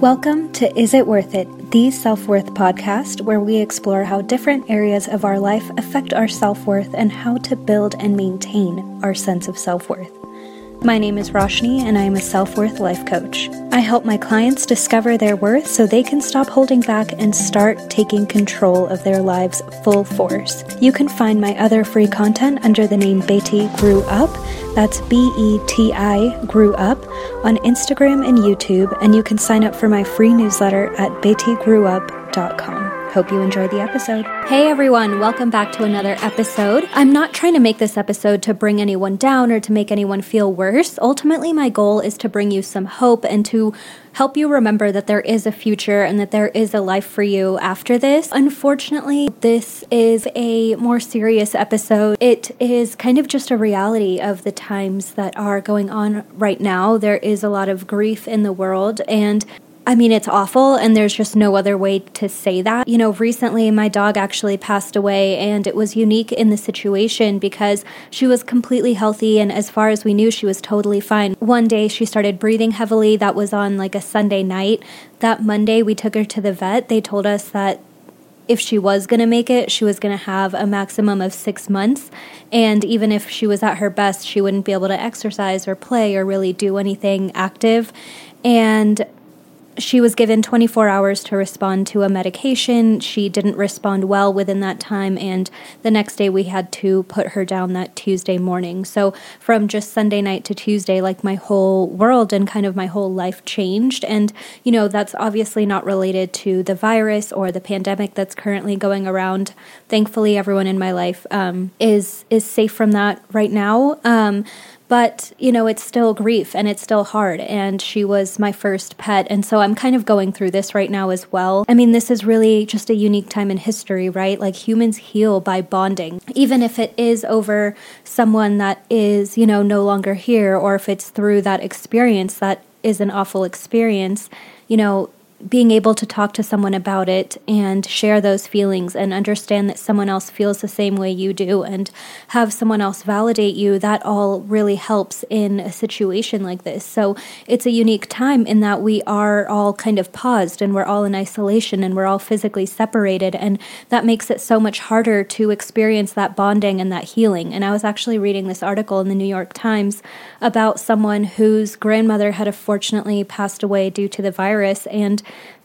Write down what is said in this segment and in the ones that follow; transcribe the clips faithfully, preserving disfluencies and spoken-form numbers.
Welcome to Is It Worth It, the self-worth podcast, where we explore how different areas of our life affect our self-worth and how to build and maintain our sense of self-worth. My name is Roshni, and I am a self-worth life coach. I help my clients discover their worth so they can stop holding back and start taking control of their lives full force. You can find my other free content under the name Beti Grew Up, that's B E T I Grew Up, on Instagram and YouTube, and you can sign up for my free newsletter at beti grew up dot com. Hope you enjoy the episode. Hey everyone, welcome back to another episode. I'm not trying to make this episode to bring anyone down or to make anyone feel worse. Ultimately, my goal is to bring you some hope and to help you remember that there is a future and that there is a life for you after this. Unfortunately, this is a more serious episode. It is kind of just a reality of the times that are going on right now. There is a lot of grief in the world, and I mean, it's awful, and there's just no other way to say that. You know, recently my dog actually passed away, and it was unique in the situation because she was completely healthy, and as far as we knew, she was totally fine. One day she started breathing heavily. That was on like a Sunday night. That Monday we took her to the vet. They told us that if she was going to make it, she was going to have a maximum of six months. And even if she was at her best, she wouldn't be able to exercise or play or really do anything active. And she was given twenty-four hours to respond to a medication. She didn't respond well within that time, and the next day we had to put her down that Tuesday morning. So from just Sunday night to Tuesday, like my whole world and kind of my whole life changed. And, you know, that's obviously not related to the virus or the pandemic that's currently going around. Thankfully, everyone in my life um, is is safe from that right now. Um But, you know, it's still grief and it's still hard. And she was my first pet. And so I'm kind of going through this right now as well. I mean, this is really just a unique time in history, right? Like humans heal by bonding, even if it is over someone that is, you know, no longer here, or if it's through that experience that is an awful experience, you know, being able to talk to someone about it and share those feelings and understand that someone else feels the same way you do and have someone else validate you, that all really helps in a situation like this. So it's a unique time in that we are all kind of paused and we're all in isolation and we're all physically separated. And that makes it so much harder to experience that bonding and that healing. And I was actually reading this article in the New York Times about someone whose grandmother had unfortunately passed away due to the virus, and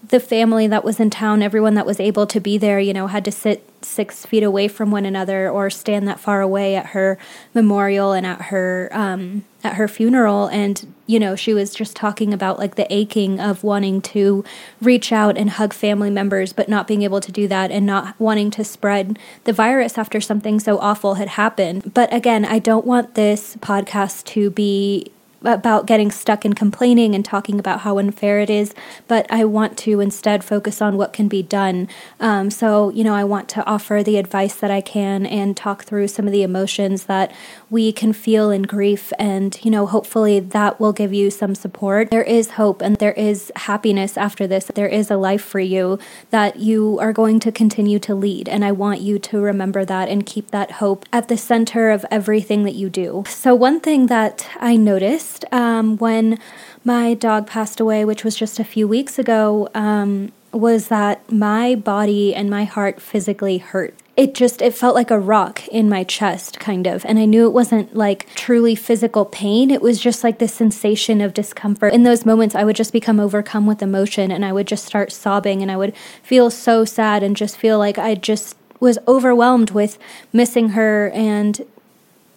the family that was in town, everyone that was able to be there, you know, had to sit six feet away from one another or stand that far away at her memorial and at her um, at her funeral. And, you know, she was just talking about like the aching of wanting to reach out and hug family members, but not being able to do that and not wanting to spread the virus after something so awful had happened. But again, I don't want this podcast to be about getting stuck and complaining and talking about how unfair it is, but I want to instead focus on what can be done. Um, so, you know, I want to offer the advice that I can and talk through some of the emotions that we can feel in grief. And, you know, hopefully that will give you some support. There is hope and there is happiness after this. There is a life for you that you are going to continue to lead. And I want you to remember that and keep that hope at the center of everything that you do. So one thing that I noticed Um, when my dog passed away, which was just a few weeks ago, um, was that my body and my heart physically hurt. It just, it felt like a rock in my chest, kind of. And I knew it wasn't like truly physical pain. It was just like this sensation of discomfort. In those moments, I would just become overcome with emotion and I would just start sobbing and I would feel so sad and just feel like I just was overwhelmed with missing her and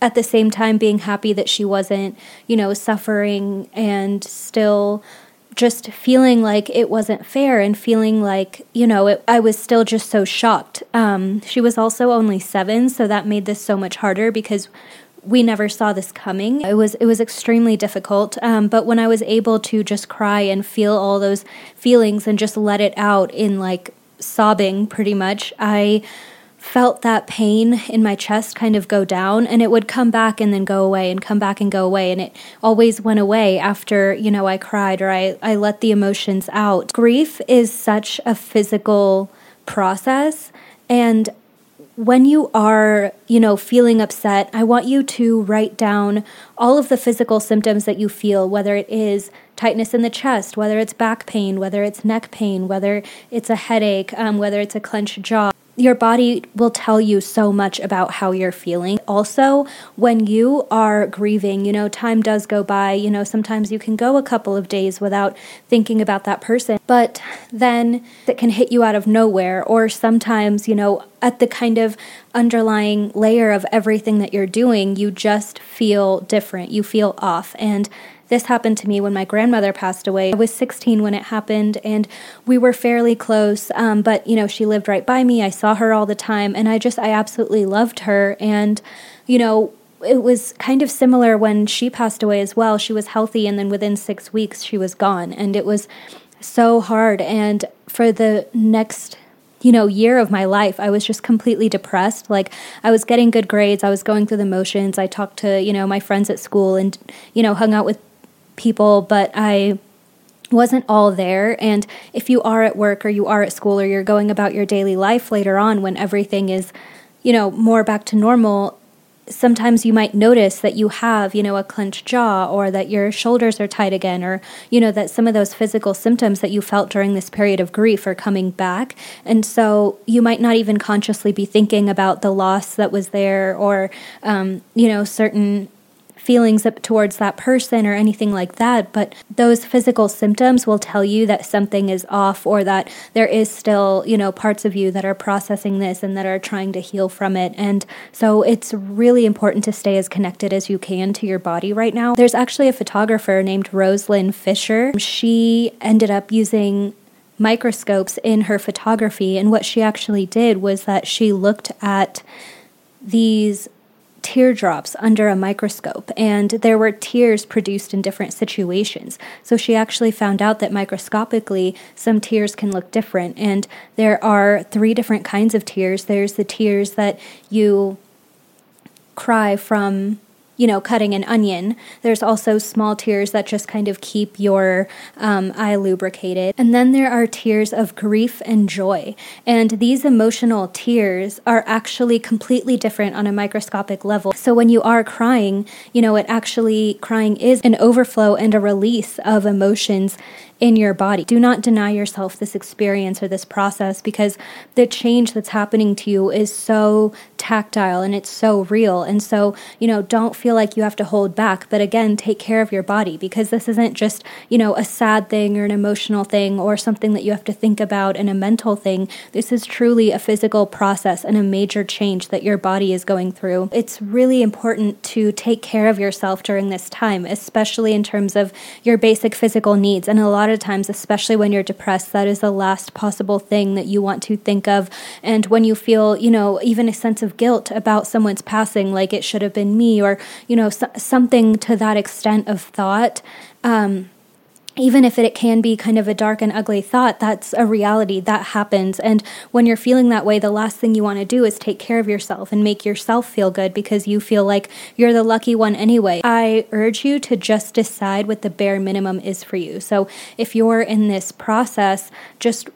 at the same time being happy that she wasn't, you know, suffering, and still just feeling like it wasn't fair and feeling like, you know, it, I was still just so shocked. Um, she was also only seven, so that made this so much harder because we never saw this coming. It was it was extremely difficult, um, but when I was able to just cry and feel all those feelings and just let it out in like sobbing pretty much, I felt that pain in my chest kind of go down, and it would come back and then go away and come back and go away. And it always went away after, you know, I cried or I, I let the emotions out. Grief is such a physical process. And when you are, you know, feeling upset, I want you to write down all of the physical symptoms that you feel, whether it is tightness in the chest, whether it's back pain, whether it's neck pain, whether it's a headache, um, whether it's a clenched jaw. Your body will tell you so much about how you're feeling. Also, when you are grieving, you know, time does go by. You know, sometimes you can go a couple of days without thinking about that person, but then it can hit you out of nowhere. Or sometimes, you know, at the kind of underlying layer of everything that you're doing, you just feel different. You feel off. And this happened to me when my grandmother passed away. I was sixteen when it happened, and we were fairly close, um, but, you know, she lived right by me. I saw her all the time, and I just, I absolutely loved her. And, you know, it was kind of similar when she passed away as well. She was healthy, and then within six weeks, she was gone, and it was so hard. And for the next you know, year of my life, I was just completely depressed. Like, I was getting good grades. I was going through the motions. I talked to, you know, my friends at school and, you know, hung out with people, but I wasn't all there. And if you are at work or you are at school or you're going about your daily life later on when everything is, you know, more back to normal, sometimes you might notice that you have, you know, a clenched jaw, or that your shoulders are tight again, or, you know, that some of those physical symptoms that you felt during this period of grief are coming back. And so you might not even consciously be thinking about the loss that was there, or, um, you know, certain feelings up towards that person or anything like that. But those physical symptoms will tell you that something is off, or that there is still, you know, parts of you that are processing this and that are trying to heal from it. And so it's really important to stay as connected as you can to your body right now. There's actually a photographer named Rosalind Fisher. She ended up using microscopes in her photography. And what she actually did was that she looked at these teardrops under a microscope, and there were tears produced in different situations. So she actually found out that microscopically some tears can look different, and there are three different kinds of tears. There's the tears that you cry from, you know, cutting an onion. There's also small tears that just kind of keep your um, eye lubricated. And then there are tears of grief and joy. And these emotional tears are actually completely different on a microscopic level. So when you are crying, you know, it actually, crying is an overflow and a release of emotions in your body. Do not deny yourself this experience or this process, because the change that's happening to you is so tactile and it's so real. And so, you know, don't feel like you have to hold back, but again, take care of your body, because this isn't just, you know, a sad thing or an emotional thing or something that you have to think about and a mental thing. This is truly a physical process and a major change that your body is going through. It's really important to take care of yourself during this time, especially in terms of your basic physical needs. And a lot of times, especially when you're depressed, that is the last possible thing that you want to think of. And when you feel, you know, even a sense of guilt about someone's passing, like it should have been me, or, you know, so- something to that extent of thought, um, even if it can be kind of a dark and ugly thought, that's a reality that happens. And when you're feeling that way, the last thing you want to do is take care of yourself and make yourself feel good, because you feel like you're the lucky one anyway. I urge you to just decide what the bare minimum is for you. So if you're in this process, just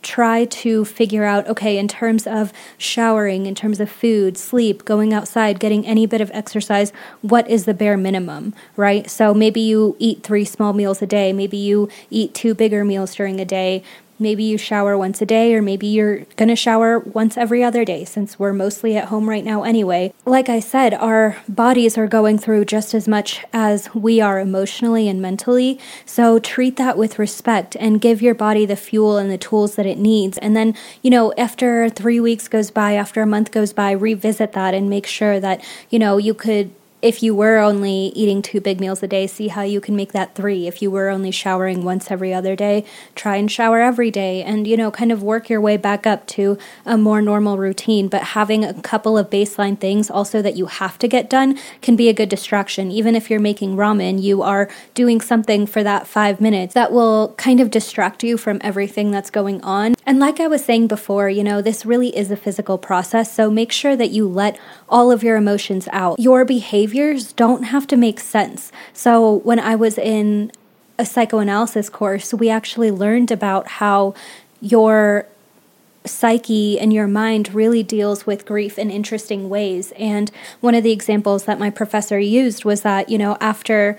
try to figure out, okay, in terms of showering, in terms of food, sleep, going outside, getting any bit of exercise, what is the bare minimum, right? So maybe you eat three small meals a day. Maybe you eat two bigger meals during a day. Maybe you shower once a day, or maybe you're going to shower once every other day, since we're mostly at home right now anyway. Like I said, our bodies are going through just as much as we are emotionally and mentally. So treat that with respect and give your body the fuel and the tools that it needs. And then, you know, after three weeks goes by, after a month goes by, revisit that and make sure that, you know, you could, if you were only eating two big meals a day, see how you can make that three. If you were only showering once every other day, try and shower every day, and, you know, kind of work your way back up to a more normal routine. But having a couple of baseline things also that you have to get done can be a good distraction. Even if you're making ramen, you are doing something for that five minutes that will kind of distract you from everything that's going on. And like I was saying before, you know, this really is a physical process. So make sure that you let all of your emotions out. Your behavior Behaviors don't have to make sense. So when I was in a psychoanalysis course, we actually learned about how your psyche and your mind really deals with grief in interesting ways. And one of the examples that my professor used was that, you know, after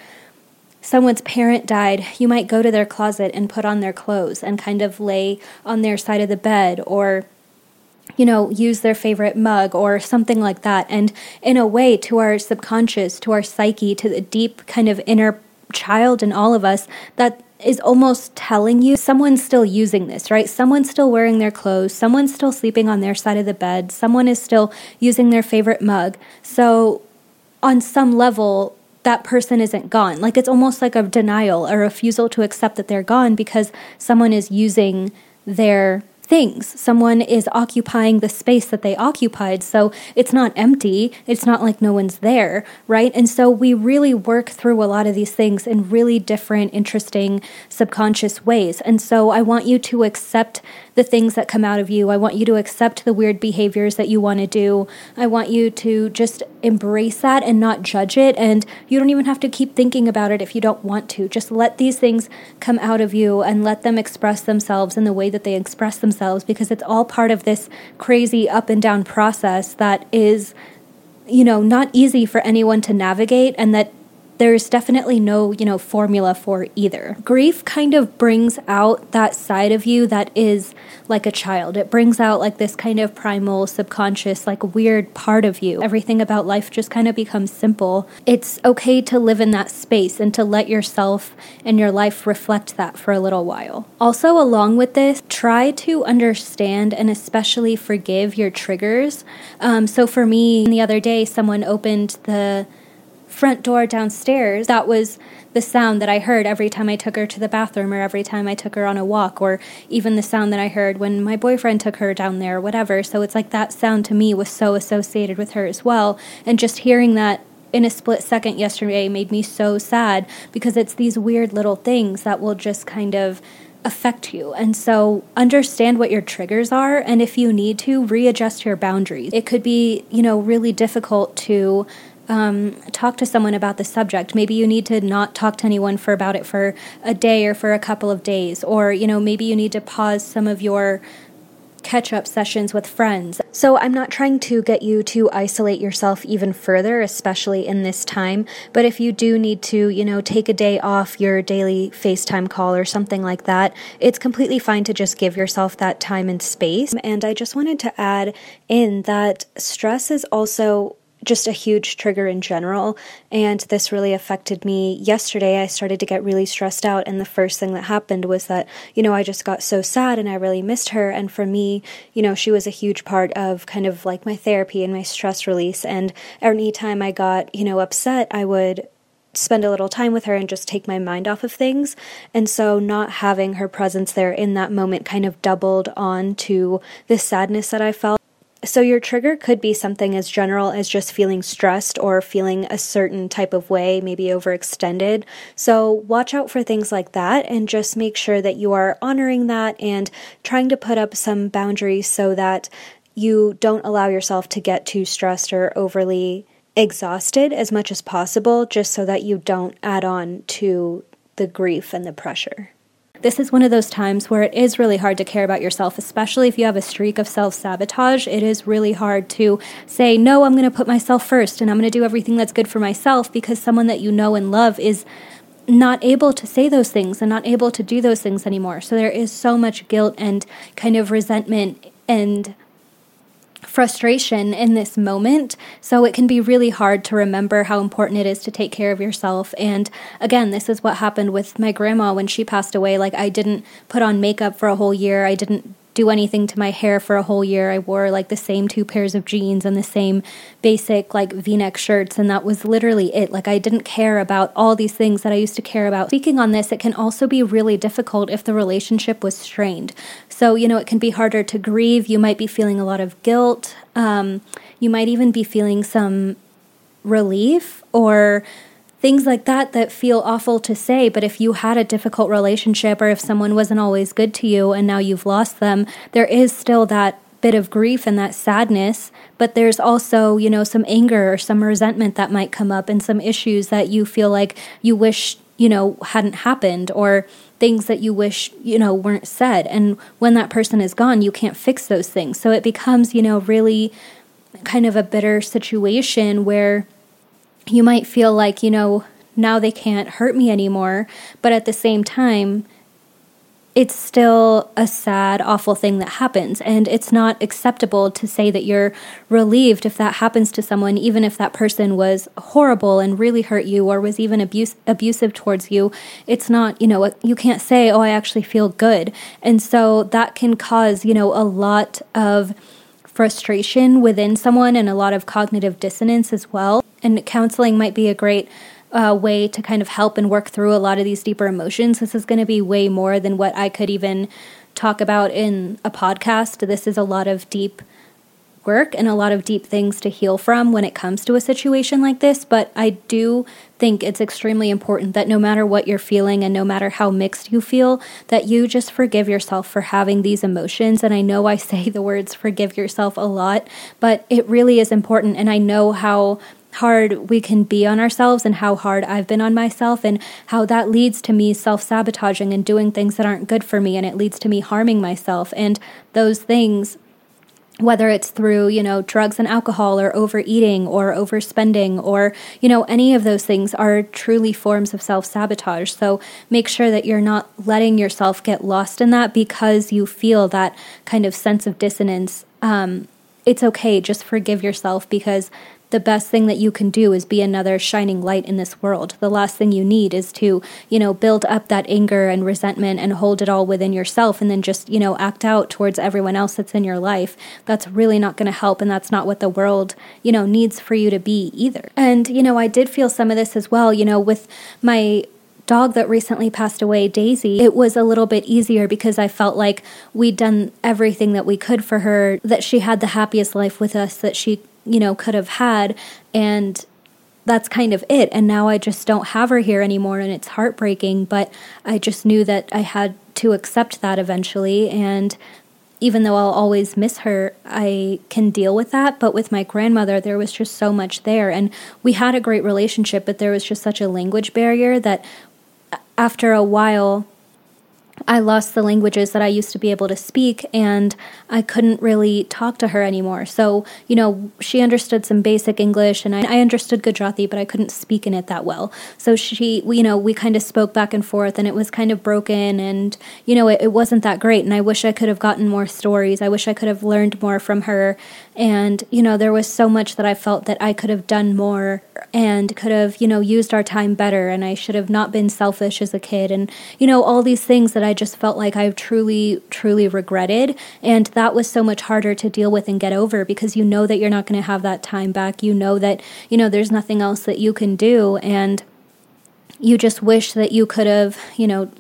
someone's parent died, you might go to their closet and put on their clothes and kind of lay on their side of the bed, or, you know, use their favorite mug or something like that. And in a way, to our subconscious, to our psyche, to the deep kind of inner child in all of us, that is almost telling you someone's still using this, right? Someone's still wearing their clothes. Someone's still sleeping on their side of the bed. Someone is still using their favorite mug. So on some level, that person isn't gone. Like, it's almost like a denial, a refusal to accept that they're gone because someone is using their things. Someone is occupying the space that they occupied. So it's not empty. It's not like no one's there, right? And so we really work through a lot of these things in really different, interesting subconscious ways. And so I want you to accept the things that come out of you. I want you to accept the weird behaviors that you want to do. I want you to just embrace that and not judge it. And you don't even have to keep thinking about it if you don't want to. Just let these things come out of you and let them express themselves in the way that they express themselves. Because it's all part of this crazy up and down process that is, you know, not easy for anyone to navigate, and that there's definitely no, you know, formula for either. Grief kind of brings out that side of you that is like a child. It brings out like this kind of primal, subconscious, like weird part of you. Everything about life just kind of becomes simple. It's okay to live in that space and to let yourself and your life reflect that for a little while. Also, along with this, try to understand and especially forgive your triggers. Um, so for me, the other day, someone opened the front door downstairs. That was the sound that I heard every time I took her to the bathroom, or every time I took her on a walk, or even the sound that I heard when my boyfriend took her down there, whatever. So it's like that sound to me was so associated with her as well. And just hearing that in a split second yesterday made me so sad, because it's these weird little things that will just kind of affect you. And so understand what your triggers are, and if you need to, readjust your boundaries. It could be, you know, really difficult to Um, talk to someone about the subject. Maybe you need to not talk to anyone for about it for a day or for a couple of days. Or, you know, maybe you need to pause some of your catch-up sessions with friends. So I'm not trying to get you to isolate yourself even further, especially in this time, but if you do need to, you know, take a day off your daily FaceTime call or something like that, it's completely fine to just give yourself that time and space. And I just wanted to add in that stress is also just a huge trigger in general, and this really affected me yesterday. I started to get really stressed out, and the first thing that happened was that, you know, I just got so sad and I really missed her. And for me, you know, she was a huge part of kind of like my therapy and my stress release, and any time I got, you know, upset, I would spend a little time with her and just take my mind off of things. And so not having her presence there in that moment kind of doubled on to the sadness that I felt. So your trigger could be something as general as just feeling stressed or feeling a certain type of way, maybe overextended. So watch out for things like that, and just make sure that you are honoring that and trying to put up some boundaries so that you don't allow yourself to get too stressed or overly exhausted as much as possible, just so that you don't add on to the grief and the pressure. This is one of those times where it is really hard to care about yourself, especially if you have a streak of self-sabotage. It is really hard to say, no, I'm going to put myself first and I'm going to do everything that's good for myself, because someone that you know and love is not able to say those things and not able to do those things anymore. So there is so much guilt and kind of resentment and frustration in this moment. So it can be really hard to remember how important it is to take care of yourself. And again, this is what happened with my grandma when she passed away. Like, I didn't put on makeup for a whole year. I didn't do anything to my hair for a whole year. I wore like the same two pairs of jeans and the same basic like v-neck shirts, and that was literally it. Like, I didn't care about all these things that I used to care about. Speaking on this, it can also be really difficult if the relationship was strained. So, you know, it can be harder to grieve. You might be feeling a lot of guilt. Um, you might even be feeling some relief or things like that that feel awful to say, but if you had a difficult relationship, or if someone wasn't always good to you and now you've lost them, there is still that bit of grief and that sadness, but there's also, you know, some anger or some resentment that might come up, and some issues that you feel like you wish, you know, hadn't happened, or things that you wish, you know, weren't said. And when that person is gone, you can't fix those things. So it becomes, you know, really kind of a bitter situation where you might feel like, you know, now they can't hurt me anymore. But at the same time, it's still a sad, awful thing that happens. And it's not acceptable to say that you're relieved if that happens to someone, even if that person was horrible and really hurt you or was even abuse, abusive towards you. It's not, you know, you can't say, oh, I actually feel good. And so that can cause, you know, a lot of frustration within someone and a lot of cognitive dissonance as well. And counseling might be a great a way to kind of help and work through a lot of these deeper emotions. This is going to be way more than what I could even talk about in a podcast. This is a lot of deep work and a lot of deep things to heal from when it comes to a situation like this. But I do think it's extremely important that no matter what you're feeling and no matter how mixed you feel, that you just forgive yourself for having these emotions. And I know I say the words forgive yourself a lot, but it really is important. And I know how hard we can be on ourselves and how hard I've been on myself and how that leads to me self-sabotaging and doing things that aren't good for me, and it leads to me harming myself. And those things, whether it's through, you know, drugs and alcohol or overeating or overspending or, you know, any of those things are truly forms of self-sabotage. So make sure that you're not letting yourself get lost in that because you feel that kind of sense of dissonance. Um, it's okay. Just forgive yourself, because the best thing that you can do is be another shining light in this world. The last thing you need is to, you know, build up that anger and resentment and hold it all within yourself and then just, you know, act out towards everyone else that's in your life. That's really not going to help, and that's not what the world, you know, needs for you to be either. And, you know, I did feel some of this as well, you know, with my dog that recently passed away, Daisy. It was a little bit easier because I felt like we'd done everything that we could for her, that she had the happiest life with us that she you know, could have had. And that's kind of it. And now I just don't have her here anymore. And it's heartbreaking, but I just knew that I had to accept that eventually. And even though I'll always miss her, I can deal with that. But with my grandmother, there was just so much there. And we had a great relationship, but there was just such a language barrier that after a while, I lost the languages that I used to be able to speak, and I couldn't really talk to her anymore. So, you know, she understood some basic English, and I, I understood Gujarati, but I couldn't speak in it that well. So she, we, you know, we kind of spoke back and forth, and it was kind of broken, and, you know, it, it wasn't that great. And I wish I could have gotten more stories. I wish I could have learned more from her. And, you know, there was so much that I felt that I could have done more and could have, you know, used our time better. And I should have not been selfish as a kid. And, you know, all these things that I I just felt like I truly, truly regretted. And that was so much harder to deal with and get over, because you know that you're not going to have that time back. You know that, you know, there's nothing else that you can do. And you just wish that you could have, you know,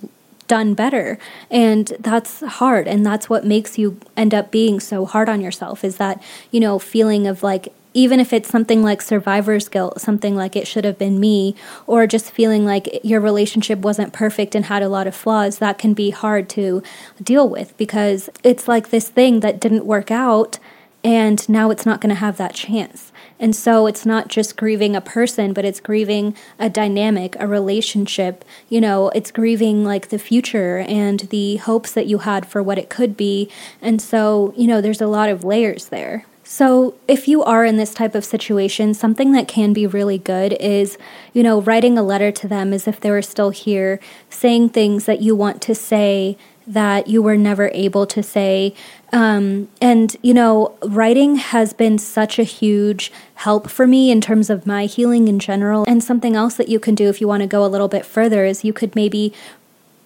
done better. And that's hard. And that's what makes you end up being so hard on yourself, is that, you know, feeling of like, even if it's something like survivor's guilt, something like it should have been me, or just feeling like your relationship wasn't perfect and had a lot of flaws, that can be hard to deal with, because it's like this thing that didn't work out and now it's not going to have that chance. And so it's not just grieving a person, but it's grieving a dynamic, a relationship. You know, it's grieving like the future and the hopes that you had for what it could be. And so, you know, there's a lot of layers there. So if you are in this type of situation, something that can be really good is, you know, writing a letter to them as if they were still here, saying things that you want to say that you were never able to say. Um, and, you know, writing has been such a huge help for me in terms of my healing in general. And something else that you can do if you want to go a little bit further is you could maybe,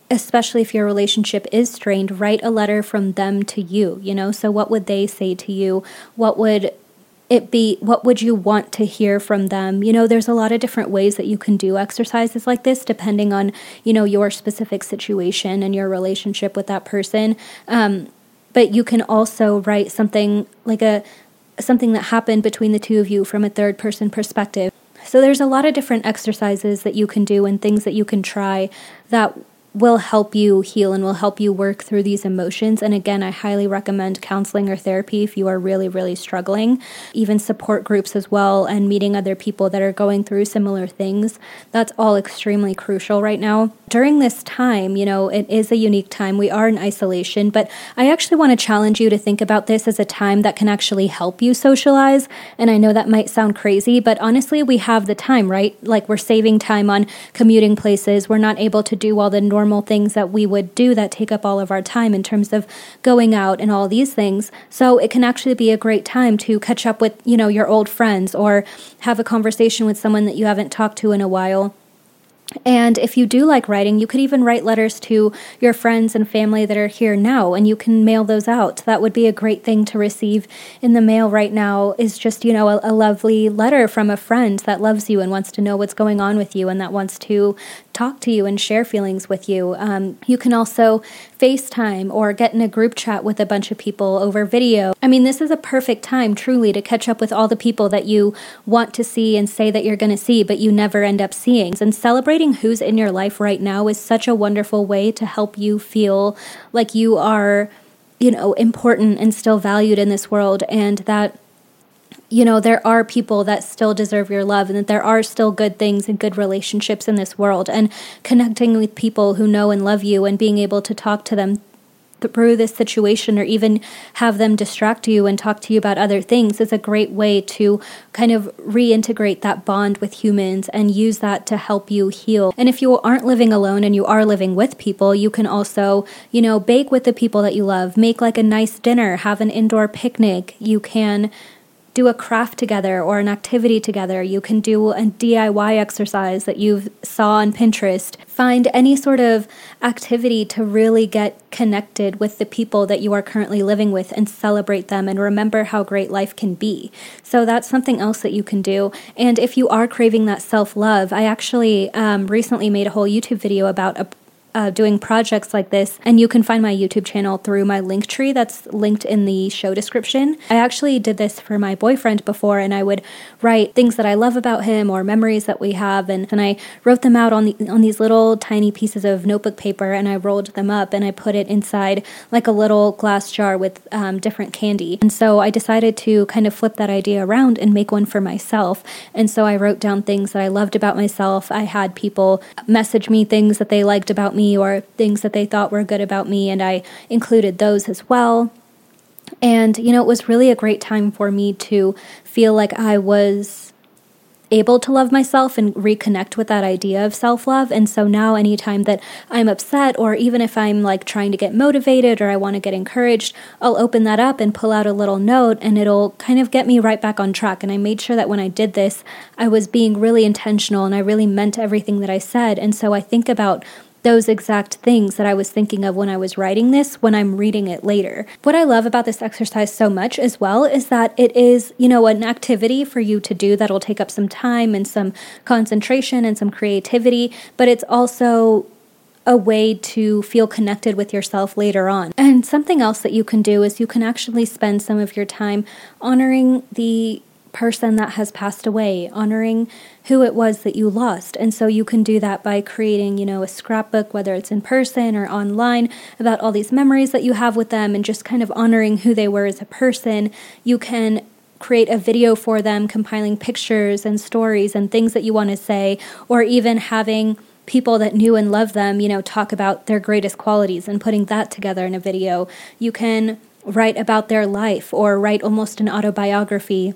especially if your relationship is strained, write a letter from them to you, you know? So what would they say to you? What would it be? What would you want to hear from them? You know, there's a lot of different ways that you can do exercises like this, depending on, you know, your specific situation and your relationship with that person. Um, but you can also write something like a, something that happened between the two of you from a third person perspective. So there's a lot of different exercises that you can do and things that you can try that will help you heal and will help you work through these emotions. And again, I highly recommend counseling or therapy if you are really, really struggling, even support groups as well, and meeting other people that are going through similar things. That's all extremely crucial right now. During this time, you know, it is a unique time. We are in isolation, but I actually want to challenge you to think about this as a time that can actually help you socialize. And I know that might sound crazy, but honestly, we have the time, right? Like, we're saving time on commuting places. We're not able to do all the normal things that we would do that take up all of our time in terms of going out and all these things. So it can actually be a great time to catch up with, you know, your old friends, or have a conversation with someone that you haven't talked to in a while. And if you do like writing, you could even write letters to your friends and family that are here now, and you can mail those out. That would be a great thing to receive in the mail right now, is just, you know, a, a lovely letter from a friend that loves you and wants to know what's going on with you, and that wants to talk to you and share feelings with you. Um, you can also FaceTime or get in a group chat with a bunch of people over video. I mean, this is a perfect time, truly, to catch up with all the people that you want to see and say that you're going to see, but you never end up seeing. And celebrating who's in your life right now is such a wonderful way to help you feel like you are, you know, important and still valued in this world, and that, you know, there are people that still deserve your love, and that there are still good things and good relationships in this world. And connecting with people who know and love you, and being able to talk to them through this situation, or even have them distract you and talk to you about other things, is a great way to kind of reintegrate that bond with humans and use that to help you heal. And if you aren't living alone and you are living with people, you can also, you know, bake with the people that you love, make like a nice dinner, have an indoor picnic. You can do a craft together or an activity together. You can do a D I Y exercise that you saw on Pinterest. Find any sort of activity to really get connected with the people that you are currently living with, and celebrate them and remember how great life can be. So that's something else that you can do. And if you are craving that self-love, I actually um, recently made a whole YouTube video about a Uh, doing projects like this, and you can find my YouTube channel through my link tree that's linked in the show description. I actually did this for my boyfriend before, and I would write things that I love about him, or memories that we have, and, and I wrote them out on, the, on these little tiny pieces of notebook paper, and I rolled them up and I put it inside like a little glass jar with um, different candy. And so I decided to kind of flip that idea around and make one for myself. And so I wrote down things that I loved about myself. I had people message me things that they liked about me, or things that they thought were good about me, and I included those as well. And, you know, it was really a great time for me to feel like I was able to love myself and reconnect with that idea of self-love. And so now, anytime that I'm upset, or even if I'm like trying to get motivated, or I want to get encouraged, I'll open that up and pull out a little note, and it'll kind of get me right back on track. And I made sure that when I did this, I was being really intentional, and I really meant everything that I said. And so I think about those exact things that I was thinking of when I was writing this, when I'm reading it later. What I love about this exercise so much as well is that it is, you know, an activity for you to do that'll take up some time and some concentration and some creativity, but it's also a way to feel connected with yourself later on. And something else that you can do is you can actually spend some of your time honoring the person that has passed away, honoring who it was that you lost. And so you can do that by creating, you know, a scrapbook, whether it's in person or online, about all these memories that you have with them, and just kind of honoring who they were as a person. You can create a video for them, compiling pictures and stories and things that you want to say, or even having people that knew and loved them, you know, talk about their greatest qualities and putting that together in a video. You can write about their life, or write almost an autobiography,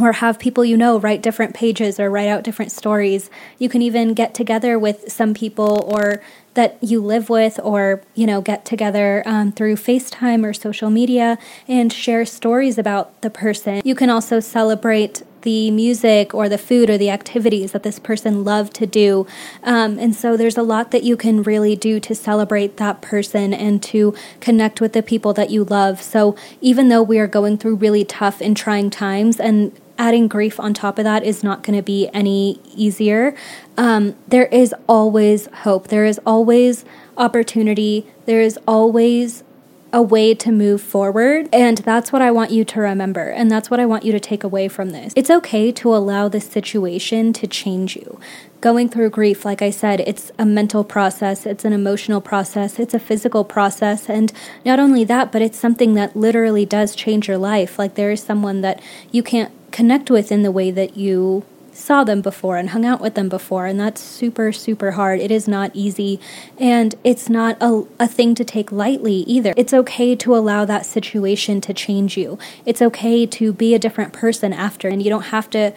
or have people you know write different pages or write out different stories. You can even get together with some people or that you live with, or, you know, get together um, through FaceTime or social media and share stories about the person. You can also celebrate the music or the food or the activities that this person loved to do. Um, and so there's a lot that you can really do to celebrate that person and to connect with the people that you love. So even though we are going through really tough and trying times, and adding grief on top of that is not going to be any easier, um, there is always hope. There is always opportunity. There is always a way to move forward. And that's what I want you to remember. And that's what I want you to take away from this. It's okay to allow this situation to change you. Going through grief, like I said, it's a mental process, it's an emotional process, it's a physical process, and not only that, but it's something that literally does change your life. Like, there is someone that you can't connect with in the way that you saw them before and hung out with them before, and that's super, super hard. It is not easy, and it's not a, a thing to take lightly either. It's okay to allow that situation to change you. It's okay to be a different person after, and you don't have to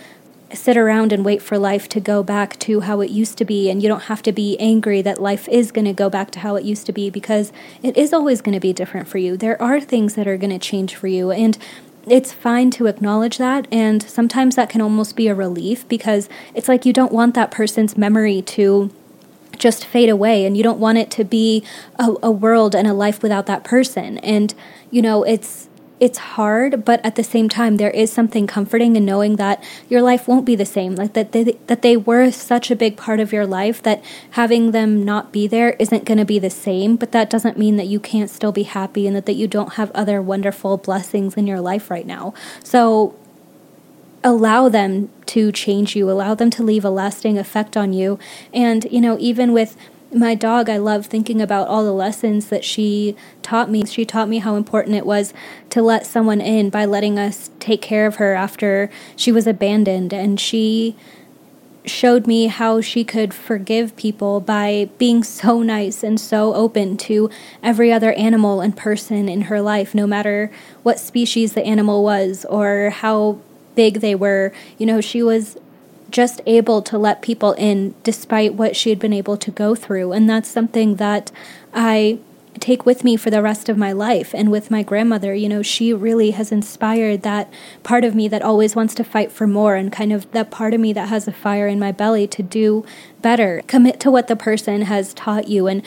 sit around and wait for life to go back to how it used to be, and you don't have to be angry that life is going to go back to how it used to be, because it is always going to be different for you. There are things that are going to change for you, and it's fine to acknowledge that, and sometimes that can almost be a relief, because it's like you don't want that person's memory to just fade away, and you don't want it to be a, a world and a life without that person. And, you know, it's It's hard, but at the same time, there is something comforting in knowing that your life won't be the same, like that they, that they were such a big part of your life that having them not be there isn't going to be the same, but that doesn't mean that you can't still be happy and that, that you don't have other wonderful blessings in your life right now. So allow them to change you, allow them to leave a lasting effect on you. And, you know, even with my dog, I love thinking about all the lessons that she taught me. She taught me how important it was to let someone in by letting us take care of her after she was abandoned. And she showed me how she could forgive people by being so nice and so open to every other animal and person in her life, no matter what species the animal was or how big they were. You know, she was just able to let people in despite what she had been able to go through. And that's something that I take with me for the rest of my life. And with my grandmother, you know, she really has inspired that part of me that always wants to fight for more, and kind of that part of me that has a fire in my belly to do better. Commit to what the person has taught you and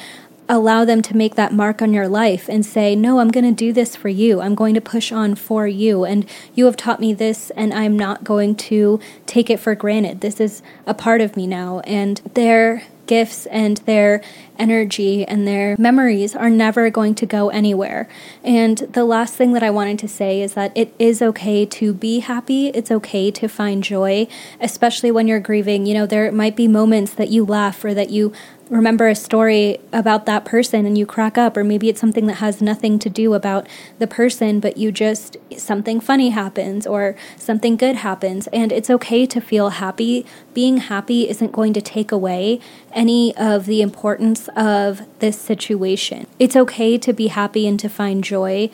allow them to make that mark on your life and say, no, I'm going to do this for you. I'm going to push on for you. And you have taught me this, and I'm not going to take it for granted. This is a part of me now. And their gifts and their energy and their memories are never going to go anywhere. And the last thing that I wanted to say is that it is okay to be happy. It's okay to find joy, especially when you're grieving. You know, there might be moments that you laugh or that you remember a story about that person and you crack up, or maybe it's something that has nothing to do about the person, but you just, something funny happens or something good happens, and it's okay to feel happy. Being happy isn't going to take away any of the importance of this situation. It's okay to be happy and to find joy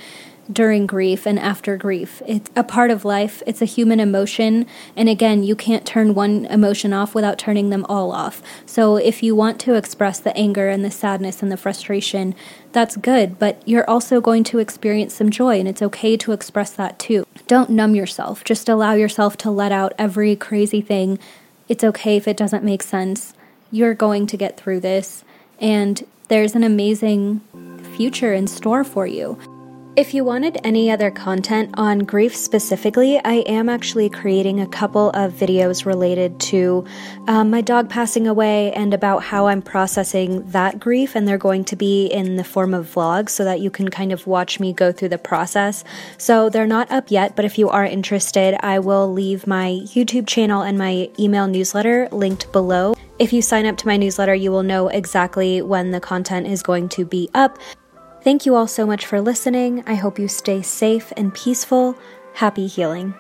during grief and after grief. It's a part of life. It's a human emotion. And again, you can't turn one emotion off without turning them all off. So if you want to express the anger and the sadness and the frustration, that's good, but you're also going to experience some joy, and it's okay to express that too. Don't numb yourself. Just allow yourself to let out every crazy thing. It's okay if it doesn't make sense. You're going to get through this, and there's an amazing future in store for you. If you wanted any other content on grief specifically, I am actually creating a couple of videos related to um, my dog passing away and about how I'm processing that grief, and they're going to be in the form of vlogs so that you can kind of watch me go through the process. So they're not up yet, but if you are interested, I will leave my YouTube channel and my email newsletter linked below. If you sign up to my newsletter, you will know exactly when the content is going to be up. Thank you all so much for listening. I hope you stay safe and peaceful. Happy healing.